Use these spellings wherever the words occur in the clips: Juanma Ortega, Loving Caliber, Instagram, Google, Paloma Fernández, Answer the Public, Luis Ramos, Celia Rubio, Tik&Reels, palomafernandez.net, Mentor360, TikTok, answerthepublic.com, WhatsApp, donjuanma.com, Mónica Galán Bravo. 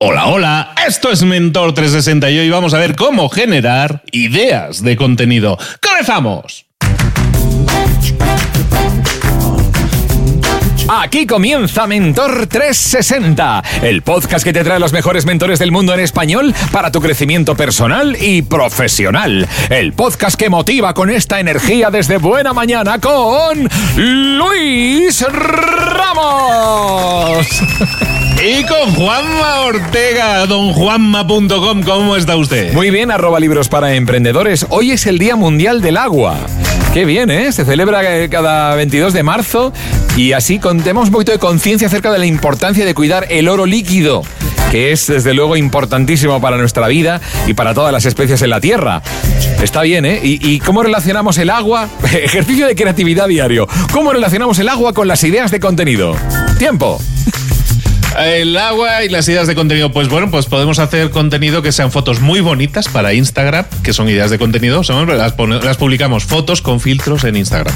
Hola, hola, esto es Mentor360 y hoy vamos a ver cómo generar ideas de contenido. ¡Comenzamos! Aquí comienza Mentor360, el podcast que te trae los mejores mentores del mundo en español para tu crecimiento personal y profesional. El podcast que motiva con esta energía desde buena mañana con Luis Ramos. Y con Juanma Ortega, donjuanma.com. ¿Cómo está usted? Muy bien, @librosparaemprendedores. Hoy es el Día Mundial del Agua. Qué bien, ¿eh? Se celebra cada 22 de marzo y así tenemos un poquito de conciencia acerca de la importancia de cuidar el oro líquido, que es desde luego importantísimo para nuestra vida y para todas las especies en la Tierra. Está bien, ¿eh? ¿Y cómo relacionamos el agua? Ejercicio de creatividad diario. ¿Cómo relacionamos el agua con las ideas de contenido? ¡Tiempo! El agua y las ideas de contenido. Pues bueno, pues podemos hacer contenido que sean fotos muy bonitas para Instagram, que son ideas de contenido. O sea, las publicamos fotos con filtros en Instagram.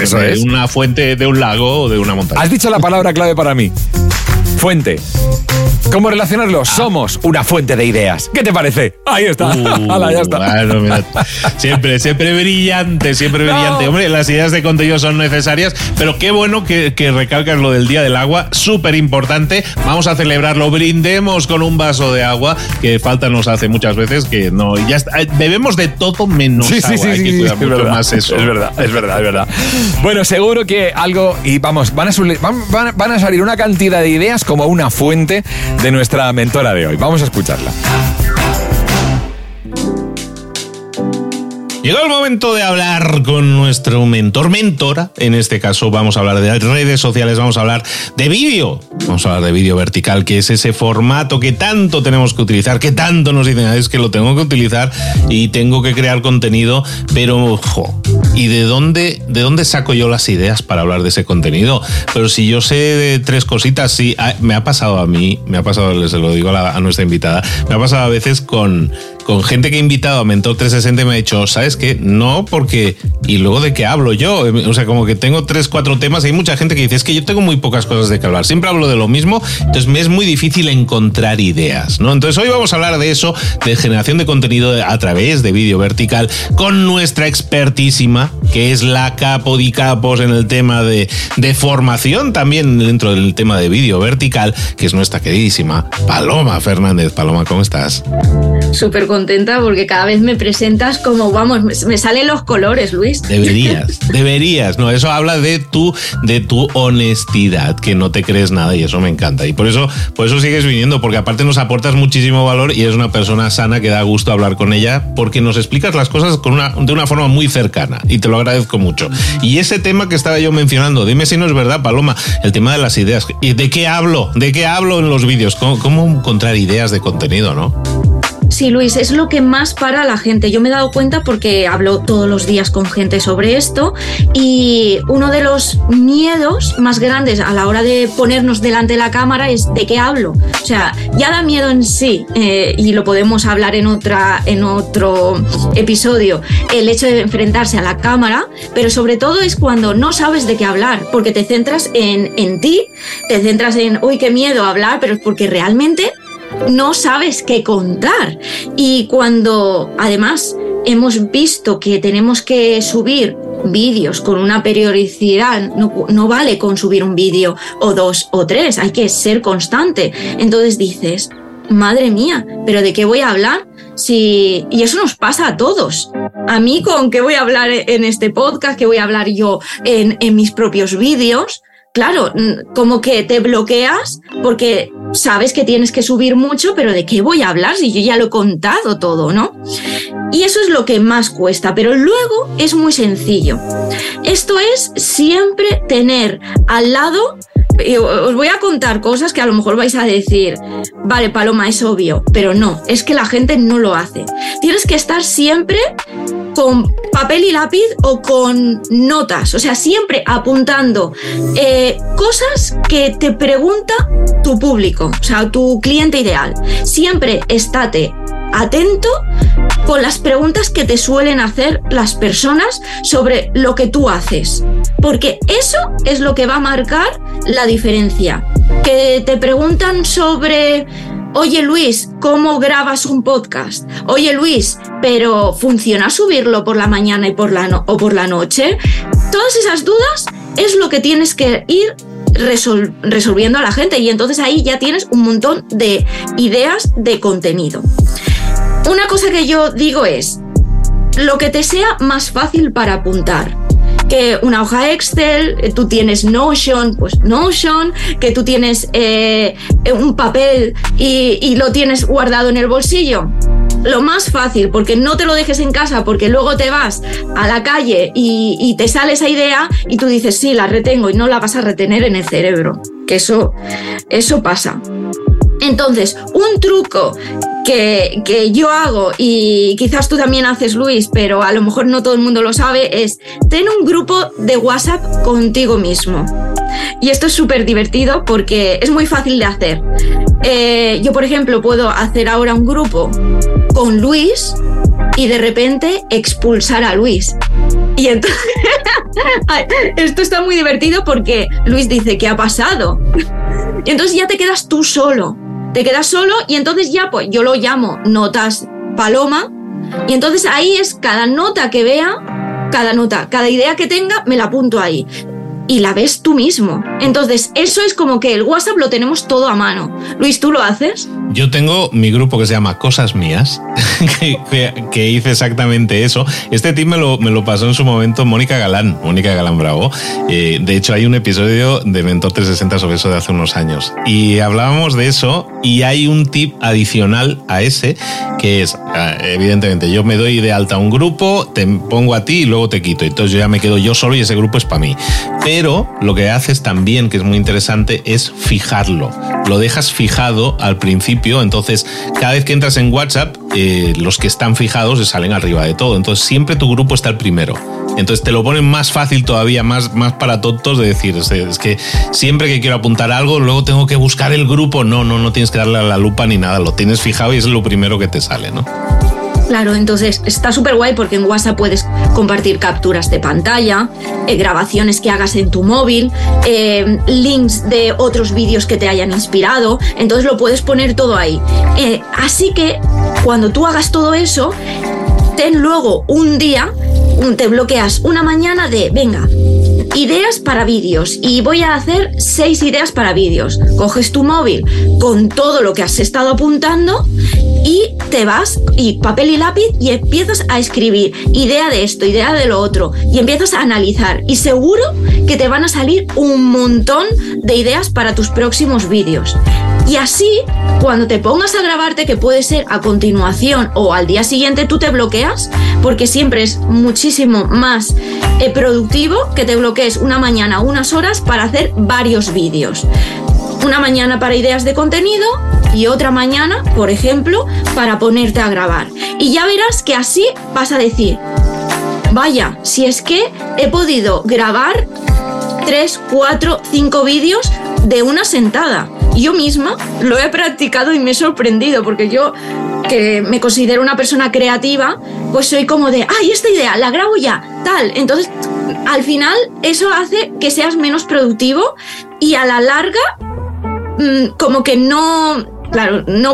Eso es. Una fuente de un lago o de una montaña. Has dicho la palabra clave para mí. Fuente. ¿Cómo relacionarlo? Somos una fuente de ideas. ¿Qué te parece? Ahí está. Ala, ya está. Bueno, mira. Siempre brillante. Hombre, las ideas de contenido son necesarias, pero qué bueno que recalcas lo del Día del Agua. Súper importante. Vamos a celebrarlo. Brindemos con un vaso de agua, que falta nos hace muchas veces, que no. Ya está. Bebemos de todo menos agua. Es verdad. Bueno, seguro que algo... Y vamos, van a salir una cantidad de ideas como una fuente de nuestra mentora de hoy. Vamos a escucharla. Llegó el momento de hablar con nuestro mentora. En este caso vamos a hablar de redes sociales, vamos a hablar de vídeo. Vamos a hablar de vídeo vertical, que es ese formato que tanto tenemos que utilizar, que tanto nos dicen, es que lo tengo que utilizar y tengo que crear contenido, pero ojo, ¿y de dónde saco yo las ideas para hablar de ese contenido? Pero si yo sé de tres cositas, sí, me ha pasado a mí, se lo digo a nuestra invitada, me ha pasado a veces con gente que he invitado a Mentor360 y me ha dicho, ¿sabes qué? No, porque... ¿Y luego de qué hablo yo? O sea, como que tengo 3-4 temas y hay mucha gente que dice, es que yo tengo muy pocas cosas de que hablar, siempre hablo de lo mismo, entonces me es muy difícil encontrar ideas, ¿no? Entonces hoy vamos a hablar de eso, de generación de contenido a través de vídeo vertical, con nuestra expertísima, que es la capo di capos en el tema de formación, también dentro del tema de vídeo vertical, que es nuestra queridísima Paloma Fernández. Paloma, ¿cómo estás? Súper contenta porque cada vez me presentas como, vamos, me salen los colores, Luis. Deberías. No, eso habla de tu honestidad, que no te crees nada y eso me encanta. Y por eso sigues viniendo, porque aparte nos aportas muchísimo valor y eres una persona sana que da gusto hablar con ella porque nos explicas las cosas de una forma muy cercana y te lo agradezco mucho. Y ese tema que estaba yo mencionando, dime si no es verdad, Paloma, el tema de las ideas. ¿Y de qué hablo en los vídeos? ¿Cómo encontrar ideas de contenido, no? Sí, Luis, es lo que más para a la gente. Yo me he dado cuenta porque hablo todos los días con gente sobre esto y uno de los miedos más grandes a la hora de ponernos delante de la cámara es ¿de qué hablo? O sea, ya da miedo en sí y lo podemos hablar en otro episodio, el hecho de enfrentarse a la cámara, pero sobre todo es cuando no sabes de qué hablar porque te centras en ti, te centras en uy, qué miedo hablar, pero es porque realmente no sabes qué contar. Y cuando además hemos visto que tenemos que subir vídeos con una periodicidad, no vale con subir un vídeo o dos o tres, hay que ser constante. Entonces dices, madre mía, ¿pero de qué voy a hablar? Y eso nos pasa a todos. A mí, ¿con qué voy a hablar en este podcast? ¿Qué voy a hablar yo en mis propios vídeos? Claro, como que te bloqueas porque sabes que tienes que subir mucho, pero ¿de qué voy a hablar si yo ya lo he contado todo, no? Y eso es lo que más cuesta, pero luego es muy sencillo. Esto es siempre tener al lado... Os voy a contar cosas que a lo mejor vais a decir, vale, Paloma, es obvio, pero no, es que la gente no lo hace. Tienes que estar siempre con papel y lápiz o con notas, o sea, siempre apuntando cosas que te pregunta tu público, o sea, tu cliente ideal. Siempre estate atento con las preguntas que te suelen hacer las personas sobre lo que tú haces, porque eso es lo que va a marcar la diferencia. Que te preguntan sobre oye Luis, ¿cómo grabas un podcast? Oye Luis, ¿pero funciona subirlo por la mañana y o por la noche? Todas esas dudas es lo que tienes que ir resolviendo a la gente, y entonces ahí ya tienes un montón de ideas de contenido. Una cosa que yo digo es, lo que te sea más fácil para apuntar. Que una hoja Excel, tú tienes Notion, pues Notion, que tú tienes un papel y lo tienes guardado en el bolsillo. Lo más fácil, porque no te lo dejes en casa, porque luego te vas a la calle y te sale esa idea y tú dices, sí, la retengo, y no la vas a retener en el cerebro, que eso pasa. Entonces, un truco que yo hago, y quizás tú también haces, Luis, pero a lo mejor no todo el mundo lo sabe, es ten un grupo de WhatsApp contigo mismo. Y esto es súper divertido porque es muy fácil de hacer. Yo, por ejemplo, puedo hacer ahora un grupo con Luis y de repente expulsar a Luis. Y entonces esto está muy divertido porque Luis dice, ¿qué ha pasado? Y entonces ya te quedas tú solo. Te quedas solo y entonces ya, pues yo lo llamo notas Paloma, y entonces ahí es cada nota que vea, cada idea que tenga, me la apunto ahí. Y la ves tú mismo. Entonces, eso es como que el WhatsApp lo tenemos todo a mano. Luis, ¿tú lo haces? Yo tengo mi grupo que se llama Cosas Mías, que hice exactamente eso. Este tip me lo pasó en su momento Mónica Galán Bravo. De hecho, hay un episodio de Mentor360 sobre eso de hace unos años. Y hablábamos de eso, y hay un tip adicional a ese, que es, evidentemente, yo me doy de alta un grupo, te pongo a ti y luego te quito. Entonces yo ya me quedo yo solo y ese grupo es para mí. Pero lo que haces también, que es muy interesante, es fijarlo. Lo dejas fijado al principio, entonces cada vez que entras en WhatsApp, los que están fijados se salen arriba de todo. Entonces siempre tu grupo está el primero. Entonces te lo ponen más fácil todavía, más para tontos, de decir, es que siempre que quiero apuntar algo, luego tengo que buscar el grupo. No tienes que darle a la lupa ni nada, lo tienes fijado y es lo primero que te sale, ¿no? Claro, entonces está súper guay porque en WhatsApp puedes compartir capturas de pantalla, grabaciones que hagas en tu móvil, links de otros vídeos que te hayan inspirado, entonces lo puedes poner todo ahí. Así que cuando tú hagas todo eso, ten luego un día, te bloqueas una mañana de, venga, ideas para vídeos, y voy a hacer 6 ideas para vídeos. Coges tu móvil con todo lo que has estado apuntando y te vas, y papel y lápiz, y empiezas a escribir idea de esto, idea de lo otro, y empiezas a analizar, y seguro que te van a salir un montón de ideas para tus próximos vídeos. Y así, cuando te pongas a grabarte, que puede ser a continuación o al día siguiente, tú te bloqueas, porque siempre es muchísimo más productivo que te bloquees una mañana, unas horas para hacer varios vídeos. Una mañana para ideas de contenido y otra mañana, por ejemplo, para ponerte a grabar. Y ya verás que así vas a decir, vaya, si es que he podido grabar 3, 4, 5 vídeos de una sentada. Yo misma lo he practicado y me he sorprendido, porque yo, que me considero una persona creativa, pues soy como de, ¡ay, esta idea, la grabo ya! Tal. Entonces, al final, eso hace que seas menos productivo y a la larga, como que no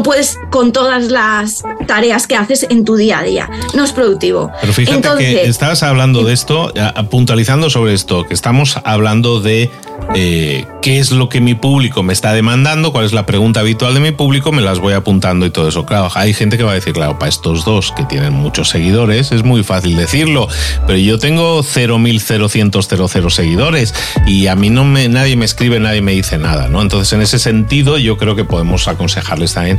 puedes con todas las tareas que haces en tu día a día. No es productivo. Pero fíjate, entonces, que estabas hablando de esto, puntualizando sobre esto, que estamos hablando de qué es lo que mi público me está demandando, cuál es la pregunta habitual de mi público, me las voy apuntando y todo eso. Claro, hay gente que va a decir, claro, para estos dos que tienen muchos seguidores es muy fácil decirlo, pero yo tengo 0.000 seguidores y a mí nadie me escribe, nadie me dice nada, ¿no? Entonces, en ese sentido, yo creo que podemos aconsejarles también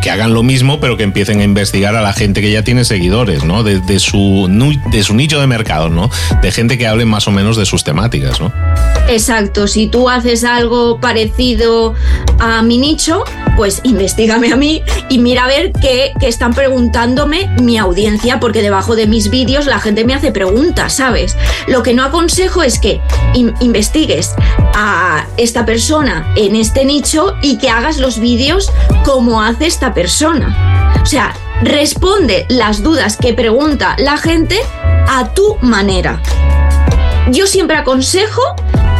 que hagan lo mismo, pero que empiecen a investigar a la gente que ya tiene seguidores, ¿no? De su nicho de mercado, ¿no? De gente que hable más o menos de sus temáticas, ¿no? Exacto, si tú haces algo parecido a mi nicho, pues investígame a mí y mira a ver qué están preguntándome mi audiencia, porque debajo de mis vídeos la gente me hace preguntas, ¿sabes? Lo que no aconsejo es que investigues a esta persona en este nicho y que hagas los vídeos como hace esta persona. O sea, responde las dudas que pregunta la gente a tu manera. Yo siempre aconsejo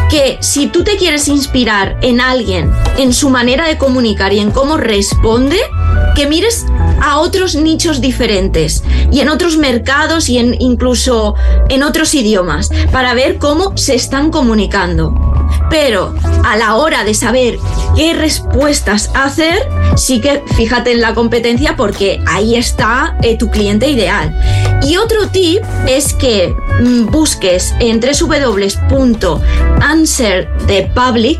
que si tú te quieres inspirar en alguien, en su manera de comunicar y en cómo responde, que mires a otros nichos diferentes y en otros mercados y incluso en otros idiomas para ver cómo se están comunicando. Pero a la hora de saber qué respuestas hacer, sí que fíjate en la competencia porque ahí está tu cliente ideal. Y otro tip es que busques en www.answerthepublic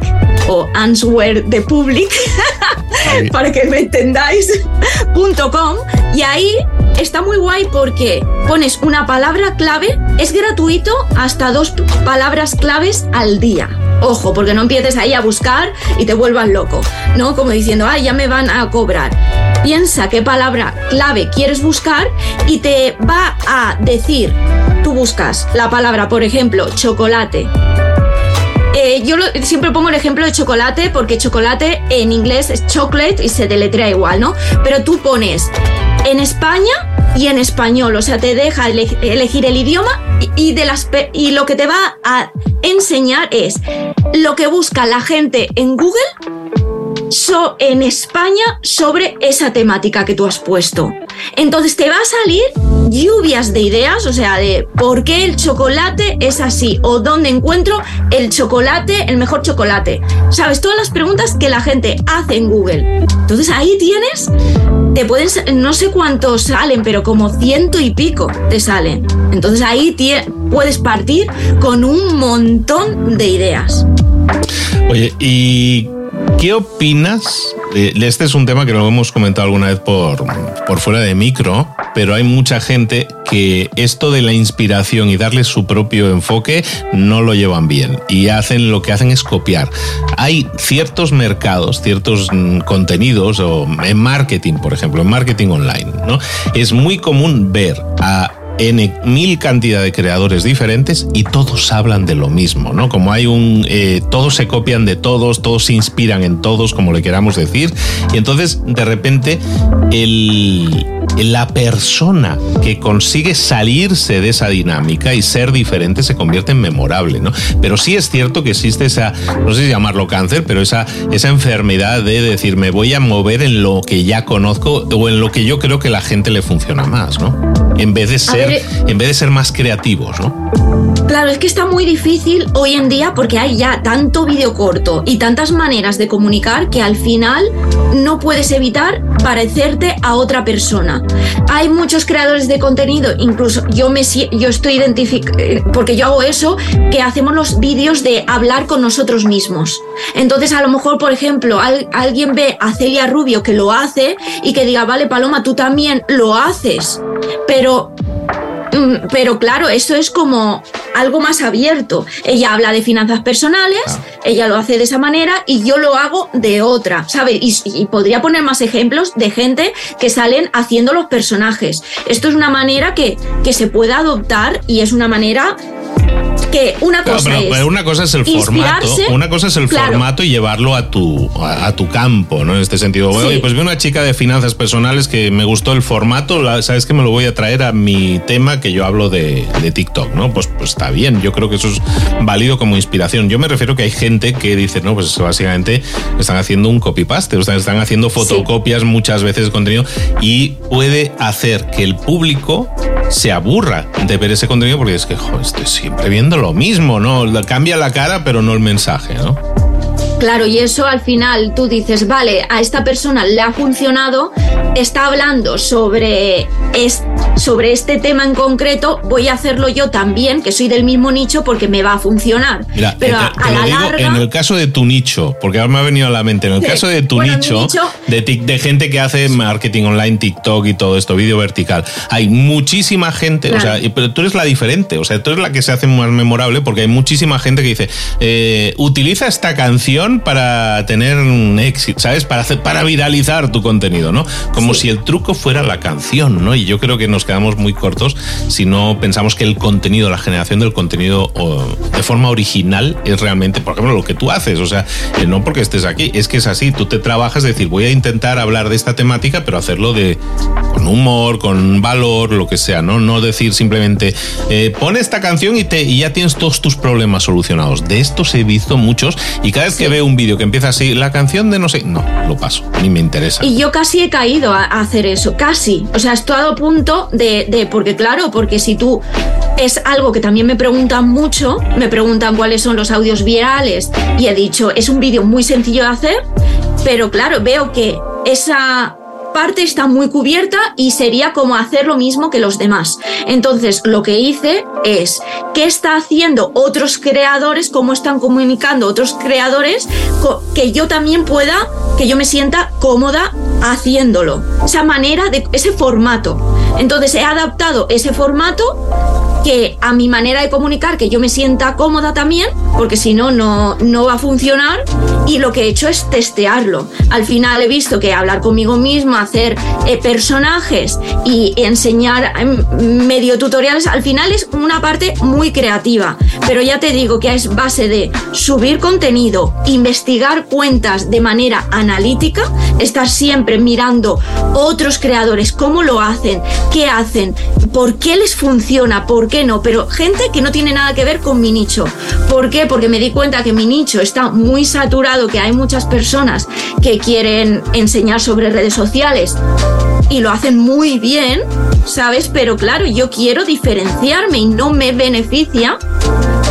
o answerthepublic para que me entendáis.com y ahí está muy guay porque pones una palabra clave, es gratuito hasta 2 palabras claves al día. Ojo, porque no empieces ahí a buscar y te vuelvas loco, ¿no? Como diciendo, ya me van a cobrar. Piensa qué palabra clave quieres buscar y te va a decir, tú buscas la palabra, por ejemplo, chocolate. Siempre pongo el ejemplo de chocolate porque chocolate en inglés es chocolate y se deletrea igual, ¿no? Pero tú pones en España y en español, o sea, te deja elegir el idioma y lo que te va a enseñar es lo que busca la gente en Google en España sobre esa temática que tú has puesto. Entonces te va a salir lluvias de ideas, o sea, de por qué el chocolate es así o dónde encuentro el chocolate, el mejor chocolate. ¿Sabes? Todas las preguntas que la gente hace en Google. Entonces ahí tienes, te pueden, no sé cuántos salen, pero como 100 y pico te salen. Entonces ahí puedes partir con un montón de ideas. Oye, ¿y qué opinas? Este es un tema que lo hemos comentado alguna vez por fuera de micro, pero hay mucha gente que esto de la inspiración y darle su propio enfoque no lo llevan bien y lo que hacen es copiar. Hay ciertos mercados, ciertos contenidos o en marketing, por ejemplo, en marketing online, ¿no? Es muy común ver a N cantidad de creadores diferentes y todos hablan de lo mismo, ¿no? Como hay todos se copian de todos, todos se inspiran en todos, como le queramos decir, y entonces de repente la persona que consigue salirse de esa dinámica y ser diferente se convierte en memorable, ¿no? Pero sí es cierto que existe esa, no sé si llamarlo cáncer, pero esa enfermedad de decir, me voy a mover en lo que ya conozco o en lo que yo creo que la gente le funciona más, ¿no? En vez de ser más creativos, ¿no? Claro, es que está muy difícil hoy en día porque hay ya tanto vídeo corto y tantas maneras de comunicar que al final no puedes evitar parecerte a otra persona. Hay muchos creadores de contenido, incluso yo estoy identificando, porque yo hago eso, que hacemos los vídeos de hablar con nosotros mismos. Entonces, a lo mejor, por ejemplo, alguien ve a Celia Rubio que lo hace y que diga, vale, Paloma, tú también lo haces, pero claro, esto es como algo más abierto. Ella habla de finanzas personales, ella lo hace de esa manera y yo lo hago de otra, ¿sabes? Y podría poner más ejemplos de gente que salen haciendo los personajes. Esto es una manera que se puede adoptar y es una manera que una cosa es una cosa es el formato y llevarlo a tu campo, ¿no? En este sentido, sí. Oye, pues vi una chica de finanzas personales que me gustó el formato, sabes que me lo voy a traer a mi tema, que yo hablo de TikTok, ¿no? Pues está bien, yo creo que eso es válido como inspiración. Yo me refiero que hay gente que dice, no, pues básicamente están haciendo un copy-paste, o sea, están haciendo fotocopias, sí, muchas veces de contenido, y puede hacer que el público se aburra de ver ese contenido porque es que, joder, estoy siempre viendo lo mismo, ¿no? Cambia la cara, pero no el mensaje, ¿no? Claro, y eso al final tú dices, vale, a esta persona le ha funcionado, está hablando sobre este tema en concreto, voy a hacerlo yo también, que soy del mismo nicho, porque me va a funcionar. Mira, pero te lo digo, larga, en el caso de tu nicho, porque ahora me ha venido a la mente, en el caso de tu nicho de gente que hace marketing online, TikTok y todo esto, vídeo vertical, hay muchísima gente, claro, o sea, pero tú eres la diferente, o sea, tú eres la que se hace más memorable, porque hay muchísima gente que dice, utiliza esta canción para tener un éxito, ¿sabes? Para viralizar tu contenido, ¿no? Como si el truco fuera la canción, ¿no? Y yo creo que nos quedamos muy cortos si no pensamos que el contenido, la generación del contenido de forma original es realmente, por ejemplo, lo que tú haces. O sea, no porque estés aquí, es que es así, tú te trabajas, es decir, voy a intentar hablar de esta temática, pero hacerlo con humor, con valor, lo que sea, ¿no? No decir simplemente, pon esta canción y ya tienes todos tus problemas solucionados. De estos he visto muchos, y cada vez que veo un vídeo que empieza así, la canción de no sé, no, lo paso, ni me interesa. Y yo casi he caído a hacer eso, casi. O sea, estoy a punto de porque claro, porque si tú... Es algo que también me preguntan mucho, me preguntan cuáles son los audios virales, y he dicho, es un vídeo muy sencillo de hacer, pero claro, veo que esa parte está muy cubierta y sería como hacer lo mismo que los demás. Entonces, lo que hice es, ¿qué está haciendo otros creadores? ¿Cómo están comunicando otros creadores? Que yo también pueda, que yo me sienta cómoda haciéndolo. Esa manera, de ese formato. Entonces, he adaptado ese formato que a mi manera de comunicar, que yo me sienta cómoda también, porque si no, no va a funcionar, y lo que he hecho es testearlo. Al final he visto que hablar conmigo misma, hacer personajes y enseñar medio tutoriales, al final es una parte muy creativa, pero ya te digo que es base de subir contenido, investigar cuentas de manera analítica, estar siempre mirando otros creadores, cómo lo hacen, qué hacen, por qué les funciona, por qué no, pero gente que no tiene nada que ver con mi nicho. ¿Por qué? Porque me di cuenta que mi nicho está muy saturado, que hay muchas personas que quieren enseñar sobre redes sociales y lo hacen muy bien, ¿sabes? Pero claro, yo quiero diferenciarme y no me beneficia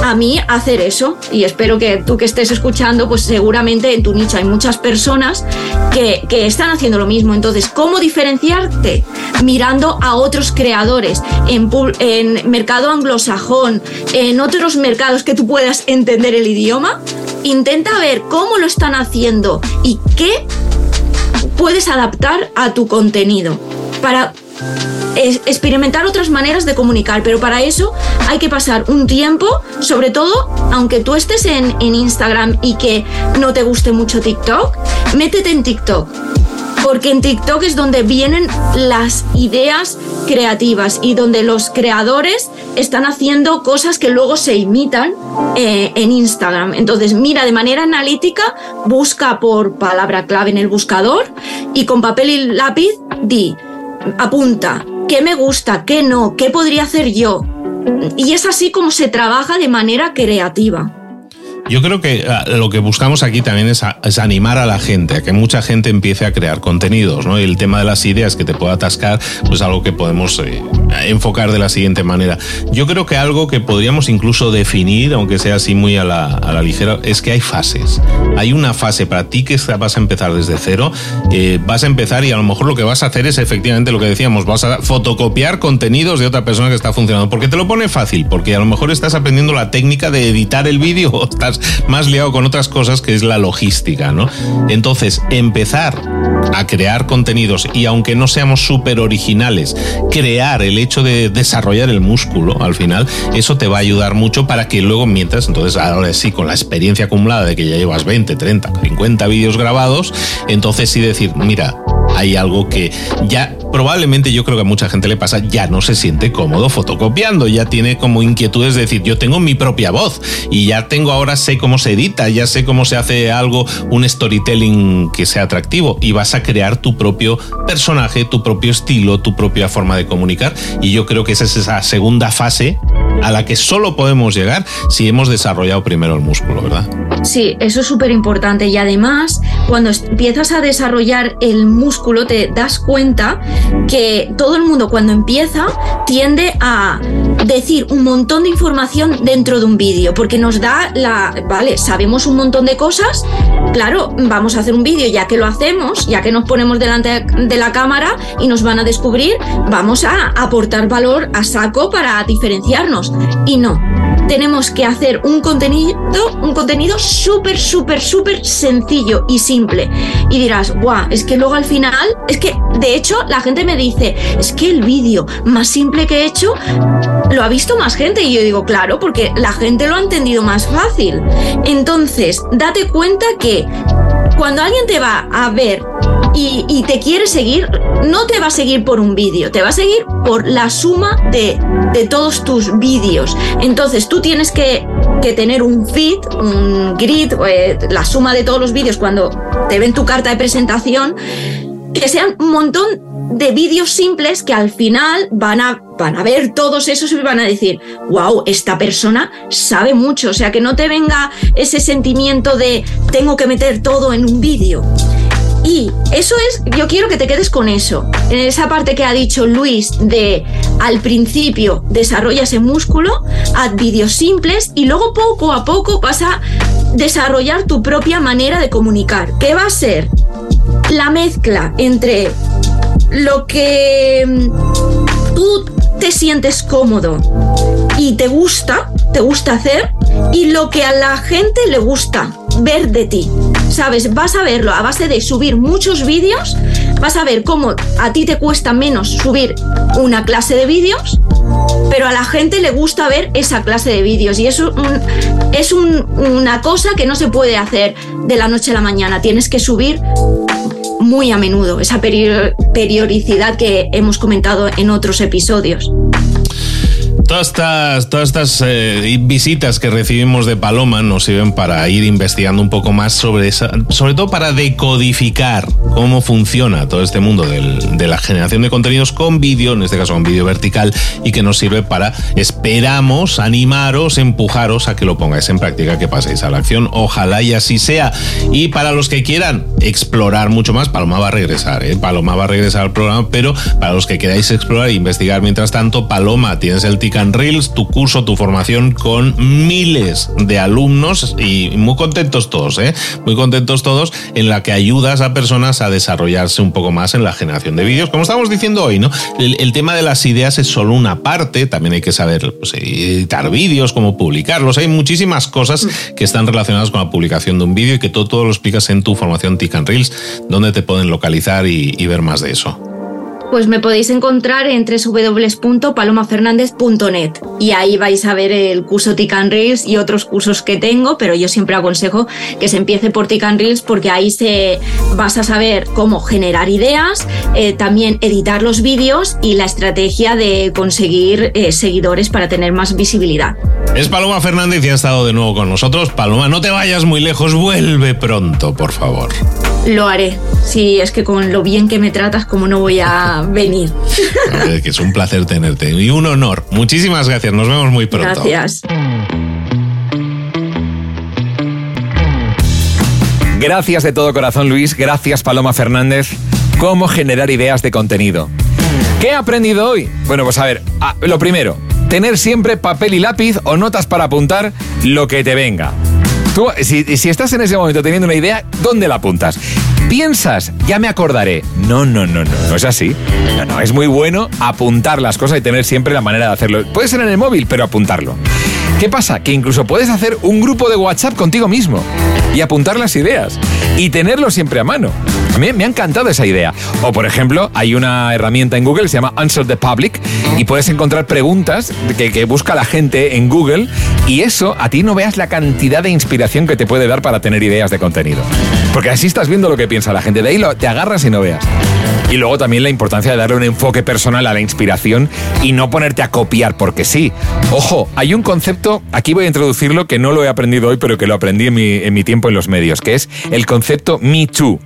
a mí hacer eso, y espero que tú que estés escuchando, pues seguramente en tu nicho hay muchas personas que están haciendo lo mismo. Entonces, ¿cómo diferenciarte? Mirando a otros creadores en mercado anglosajón, en otros mercados que tú puedas entender el idioma, intenta ver cómo lo están haciendo y qué puedes adaptar a tu contenido para experimentar otras maneras de comunicar, pero para eso hay que pasar un tiempo, sobre todo aunque tú estés en Instagram y que no te guste mucho TikTok, métete en TikTok, porque en TikTok es donde vienen las ideas creativas y donde los creadores están haciendo cosas que luego se imitan en Instagram. Entonces mira de manera analítica, busca por palabra clave en el buscador y con papel y lápiz apunta, ¿qué me gusta? ¿Qué no? ¿Qué podría hacer yo? Y es así como se trabaja de manera creativa. Yo creo que lo que buscamos aquí también es animar a la gente, a que mucha gente empiece a crear contenidos, ¿no? Y el tema de las ideas que te pueda atascar, pues algo que podemos enfocar de la siguiente manera. Yo creo que algo que podríamos incluso definir, aunque sea así muy a la ligera, es que hay fases. Hay una fase para ti que vas a empezar desde cero, vas a empezar y a lo mejor lo que vas a hacer es efectivamente lo que decíamos, vas a fotocopiar contenidos de otra persona que está funcionando. Porque te lo pone fácil, porque a lo mejor estás aprendiendo la técnica de editar el vídeo, o estás más liado con otras cosas que es la logística, ¿no? Entonces, empezar a crear contenidos y aunque no seamos súper originales, crear el hecho de desarrollar el músculo al final, eso te va a ayudar mucho para que luego mientras, entonces ahora sí, con la experiencia acumulada de que ya llevas 20, 30, 50 vídeos grabados, entonces sí decir, mira, hay algo que ya probablemente, yo creo que a mucha gente le pasa, ya no se siente cómodo fotocopiando, ya tiene como inquietudes de decir, yo tengo mi propia voz y ya tengo, ahora sé cómo se edita, ya sé cómo se hace algo, un storytelling que sea atractivo, y vas a crear tu propio personaje, tu propio estilo, tu propia forma de comunicar, y yo creo que esa es esa segunda fase a la que solo podemos llegar si hemos desarrollado primero el músculo, ¿verdad? Sí, eso es súper importante, y además cuando empiezas a desarrollar el músculo te das cuenta que todo el mundo cuando empieza tiende a decir un montón de información dentro de un vídeo, porque nos da vale, sabemos un montón de cosas, claro, vamos a hacer un vídeo, ya que lo hacemos, ya que nos ponemos delante de la cámara y nos van a descubrir, vamos a aportar valor a saco para diferenciarnos, y no, tenemos que hacer un contenido súper sencillo y simple, y dirás, guau, es que luego al final, es que de hecho la gente me dice, es que el vídeo más simple que he hecho lo ha visto más gente, y yo digo, claro, porque la gente lo ha entendido más fácil. Entonces, date cuenta que cuando alguien te va a ver y te quiere seguir, no te va a seguir por un vídeo, te va a seguir por la suma de todos tus vídeos. Entonces tú tienes que tener un feed, un grid, la suma de todos los vídeos cuando te ven tu carta de presentación, que sean un montón de vídeos simples que al final van a ver todos esos y van a decir, wow, esta persona sabe mucho. O sea, que no te venga ese sentimiento de tengo que meter todo en un vídeo. Y eso es, yo quiero que te quedes con eso. En esa parte que ha dicho Luis de al principio desarrolla ese músculo, haz vídeos simples y luego poco a poco vas a desarrollar tu propia manera de comunicar. ¿Qué va a ser? La mezcla entre lo que tú te sientes cómodo y te gusta hacer y lo que a la gente le gusta ver de ti, ¿sabes? Vas a verlo a base de subir muchos vídeos, vas a ver cómo a ti te cuesta menos subir una clase de vídeos, pero a la gente le gusta ver esa clase de vídeos, y eso es una cosa que no se puede hacer de la noche a la mañana, tienes que subir muy a menudo, esa periodicidad que hemos comentado en otros episodios. Todas estas visitas que recibimos de Paloma nos sirven para ir investigando un poco más sobre esa, sobre todo para decodificar cómo funciona todo este mundo de la generación de contenidos con vídeo, en este caso con vídeo vertical, y que nos sirve para, esperamos, animaros, empujaros a que lo pongáis en práctica, que paséis a la acción, ojalá y así sea. Y para los que quieran explorar mucho más, Paloma va a regresar, al programa, pero para los que queráis explorar e investigar, mientras tanto, Paloma, tienes el Tik&Reels, tu curso, tu formación con miles de alumnos y muy contentos todos, en la que ayudas a personas a desarrollarse un poco más en la generación de vídeos, como estamos diciendo hoy, ¿no? El tema de las ideas es solo una parte, también hay que saber, pues, editar vídeos, cómo publicarlos, hay muchísimas cosas que están relacionadas con la publicación de un vídeo y que todo lo explicas en tu formación Tik&Reels, donde te pueden localizar y ver más de eso. Pues me podéis encontrar en www.palomafernandez.net y ahí vais a ver el curso Tik&Reels y otros cursos que tengo, pero yo siempre aconsejo que se empiece por Tik&Reels porque ahí vas a saber cómo generar ideas, también editar los vídeos y la estrategia de conseguir seguidores para tener más visibilidad. Es Paloma Fernández y ha estado de nuevo con nosotros. Paloma, no te vayas muy lejos, vuelve pronto, por favor. Lo haré. Sí, es que con lo bien que me tratas, como no voy a venir. Es que es un placer tenerte y un honor. Muchísimas gracias. Nos vemos muy pronto. Gracias. Gracias de todo corazón, Luis. Gracias, Paloma Fernández. ¿Cómo generar ideas de contenido? ¿Qué he aprendido hoy? Bueno, pues a ver, lo primero, tener siempre papel y lápiz o notas para apuntar lo que te venga. Tú, si estás en ese momento teniendo una idea, ¿dónde la apuntas? ¿Piensas? Ya me acordaré. No es así. No, es muy bueno apuntar las cosas y tener siempre la manera de hacerlo. Puede ser en el móvil, pero apuntarlo. ¿Qué pasa? Que incluso puedes hacer un grupo de WhatsApp contigo mismo y apuntar las ideas y tenerlo siempre a mano. A mí me ha encantado esa idea. O, por ejemplo, hay una herramienta en Google que se llama Answer the Public y puedes encontrar preguntas que busca la gente en Google, y eso, a ti no veas la cantidad de inspiración que te puede dar para tener ideas de contenido. Porque así estás viendo lo que piensa la gente. De ahí te agarras y no veas. Y luego también la importancia de darle un enfoque personal a la inspiración y no ponerte a copiar porque sí. Ojo, hay un concepto, aquí voy a introducirlo, que no lo he aprendido hoy, pero que lo aprendí en mi tiempo en los medios, que es el concepto Me Too.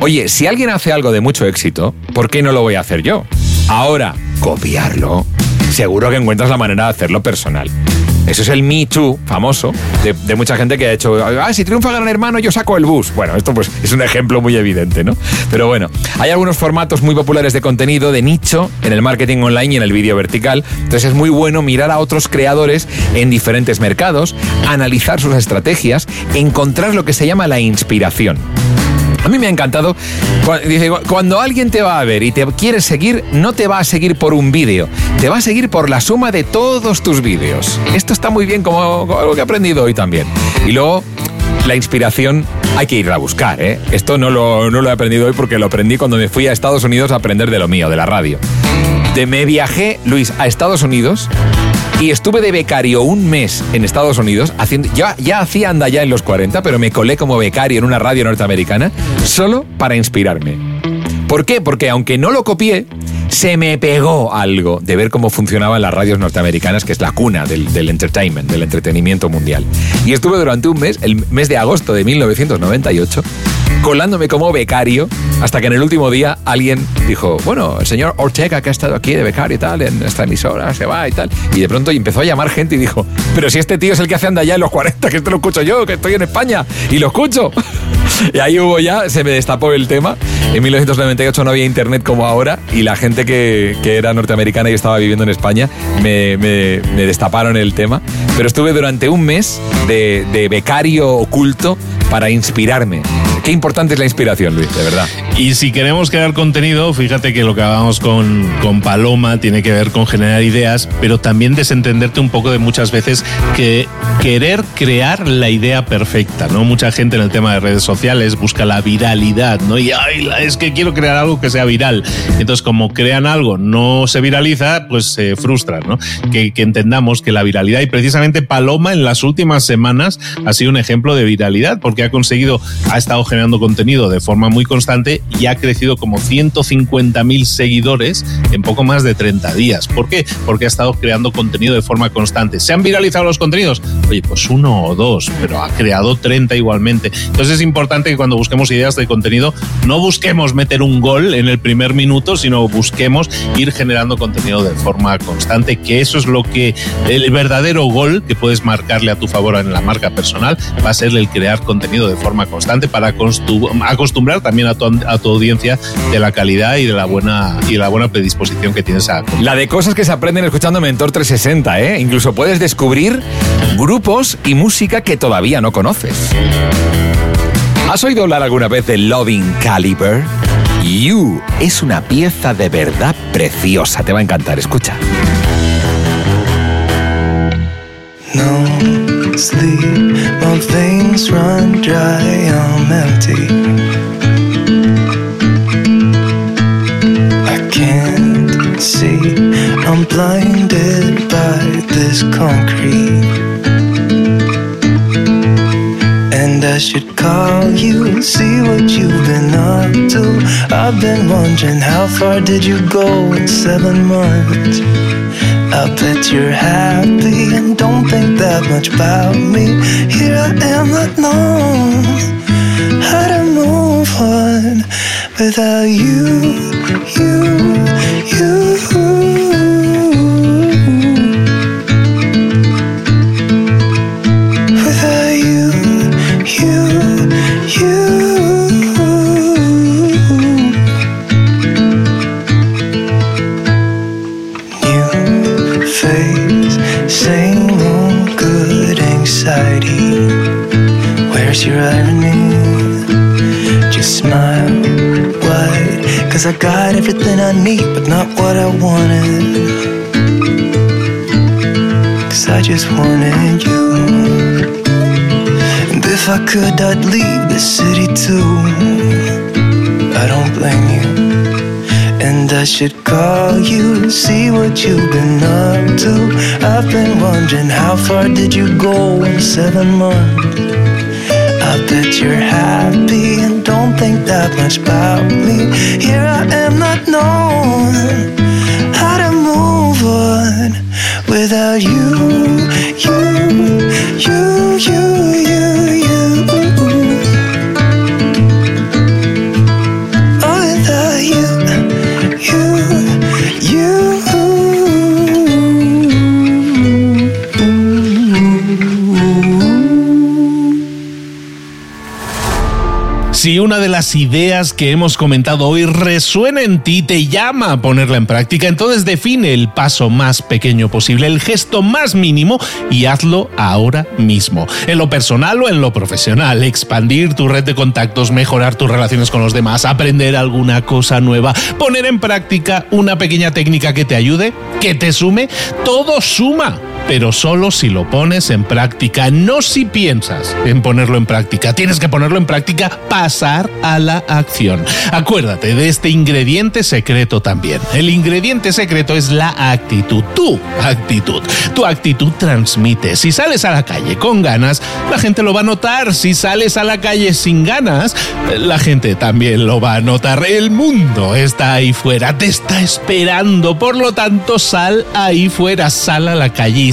Oye, si alguien hace algo de mucho éxito, ¿por qué no lo voy a hacer yo? Ahora, copiarlo. Seguro que encuentras la manera de hacerlo personal. Eso es el Me Too famoso de mucha gente que ha hecho, si triunfa Gran Hermano yo saco el bus. Bueno, esto pues es un ejemplo muy evidente, ¿no? Pero bueno, hay algunos formatos muy populares de contenido de nicho en el marketing online y en el vídeo vertical. Entonces es muy bueno mirar a otros creadores en diferentes mercados, analizar sus estrategias, encontrar lo que se llama la inspiración. A mí me ha encantado, dice, cuando alguien te va a ver y te quiere seguir, no te va a seguir por un vídeo, te va a seguir por la suma de todos tus vídeos. Esto está muy bien, como algo que he aprendido hoy también. Y luego, la inspiración hay que irla a buscar, ¿eh? Esto no lo he aprendido hoy porque lo aprendí cuando me fui a Estados Unidos a aprender de lo mío, de la radio. Me viajé, Luis, a Estados Unidos y estuve de becario un mes en Estados Unidos haciendo, ya hacía anda ya en los 40, pero me colé como becario en una radio norteamericana solo para inspirarme. ¿Por qué? Porque aunque no lo copié, se me pegó algo de ver cómo funcionaban las radios norteamericanas, que es la cuna del entertainment, del entretenimiento mundial. Y estuve durante un mes, el mes de agosto de 1998, colándome como becario, hasta que en el último día alguien dijo, bueno, el señor Ortega, que ha estado aquí de becario y tal, en esta emisora, se va y tal. Y de pronto empezó a llamar gente y dijo, pero si este tío es el que hace Anda Ya en los 40, que esto lo escucho yo, que estoy en España, y lo escucho. Y ahí hubo ya, se me destapó el tema. En 1998 no había internet como ahora, y la gente que era norteamericana y estaba viviendo en España me destaparon el tema. Pero estuve durante un mes de becario oculto para inspirarme. Qué importante es la inspiración, Luis, de verdad. Y si queremos crear contenido, fíjate que lo que hablamos con Paloma tiene que ver con generar ideas, pero también desentenderte un poco de muchas veces que querer crear la idea perfecta, ¿no? Mucha gente en el tema de redes sociales busca la viralidad, ¿no? Y ay, es que quiero crear algo que sea viral. Entonces, como crean algo, no se viraliza, pues se frustran, ¿no? Que entendamos que la viralidad, y precisamente Paloma en las últimas semanas ha sido un ejemplo de viralidad, porque ha estado generando contenido de forma muy constante y ha crecido como 150.000 seguidores en poco más de 30 días. ¿Por qué? Porque ha estado creando contenido de forma constante. ¿Se han viralizado los contenidos? Oye, pues uno o dos, pero ha creado 30 igualmente. Entonces es importante que cuando busquemos ideas de contenido no busquemos meter un gol en el primer minuto, sino busquemos ir generando contenido de forma constante, que eso es lo que el verdadero gol que puedes marcarle a tu favor en la marca personal va a ser el crear contenido de forma constante para acostumbrar también a tu audiencia de la calidad y de la buena predisposición que tienes a... La de cosas que se aprenden escuchando Mentor360, ¿eh? Incluso puedes descubrir grupos y música que todavía no conoces. ¿Has oído hablar alguna vez de Loving Caliber? You es una pieza de verdad preciosa. Te va a encantar, escucha. No sleep, all things run dry, I'm empty. I can't see, I'm blinded by this concrete. And I should call you, see what you've been up to. I've been wondering how far did you go in 7 months. I bet you're happy and don't think that much about me. Here I am, not knowing how to move on without you. Your irony, just smile wide, 'cause I got everything I need, but not what I wanted. 'Cause I just wanted you, and if I could, I'd leave the city too. I don't blame you, and I should call you, see what you've been up to. I've been wondering how far did you go in 7 months. I bet you're happy and don't think that much about me. Here I am, not knowing how to move on without you, you. Oh, without you. Si una de las ideas que hemos comentado hoy resuena en ti, te llama a ponerla en práctica, entonces define el paso más pequeño posible, el gesto más mínimo, y hazlo ahora mismo. En lo personal o en lo profesional, expandir tu red de contactos, mejorar tus relaciones con los demás, aprender alguna cosa nueva, poner en práctica una pequeña técnica que te ayude, que te sume, todo suma. pero solo si lo pones en práctica, no si piensas en ponerlo en práctica. Tienes que ponerlo en práctica, pasar a la acción. Acuérdate de este ingrediente secreto también. El ingrediente secreto es la actitud, tu actitud. Tu actitud transmite. Si sales a la calle con ganas, la gente lo va a notar. Si sales a la calle sin ganas, la gente también lo va a notar. El mundo está ahí fuera, te está esperando. Por lo tanto, sal ahí fuera, sal a la calle y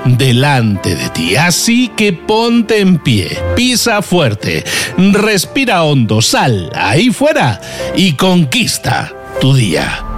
delante de ti. Así que ponte en pie, pisa fuerte, respira hondo, sal ahí fuera y conquista tu día.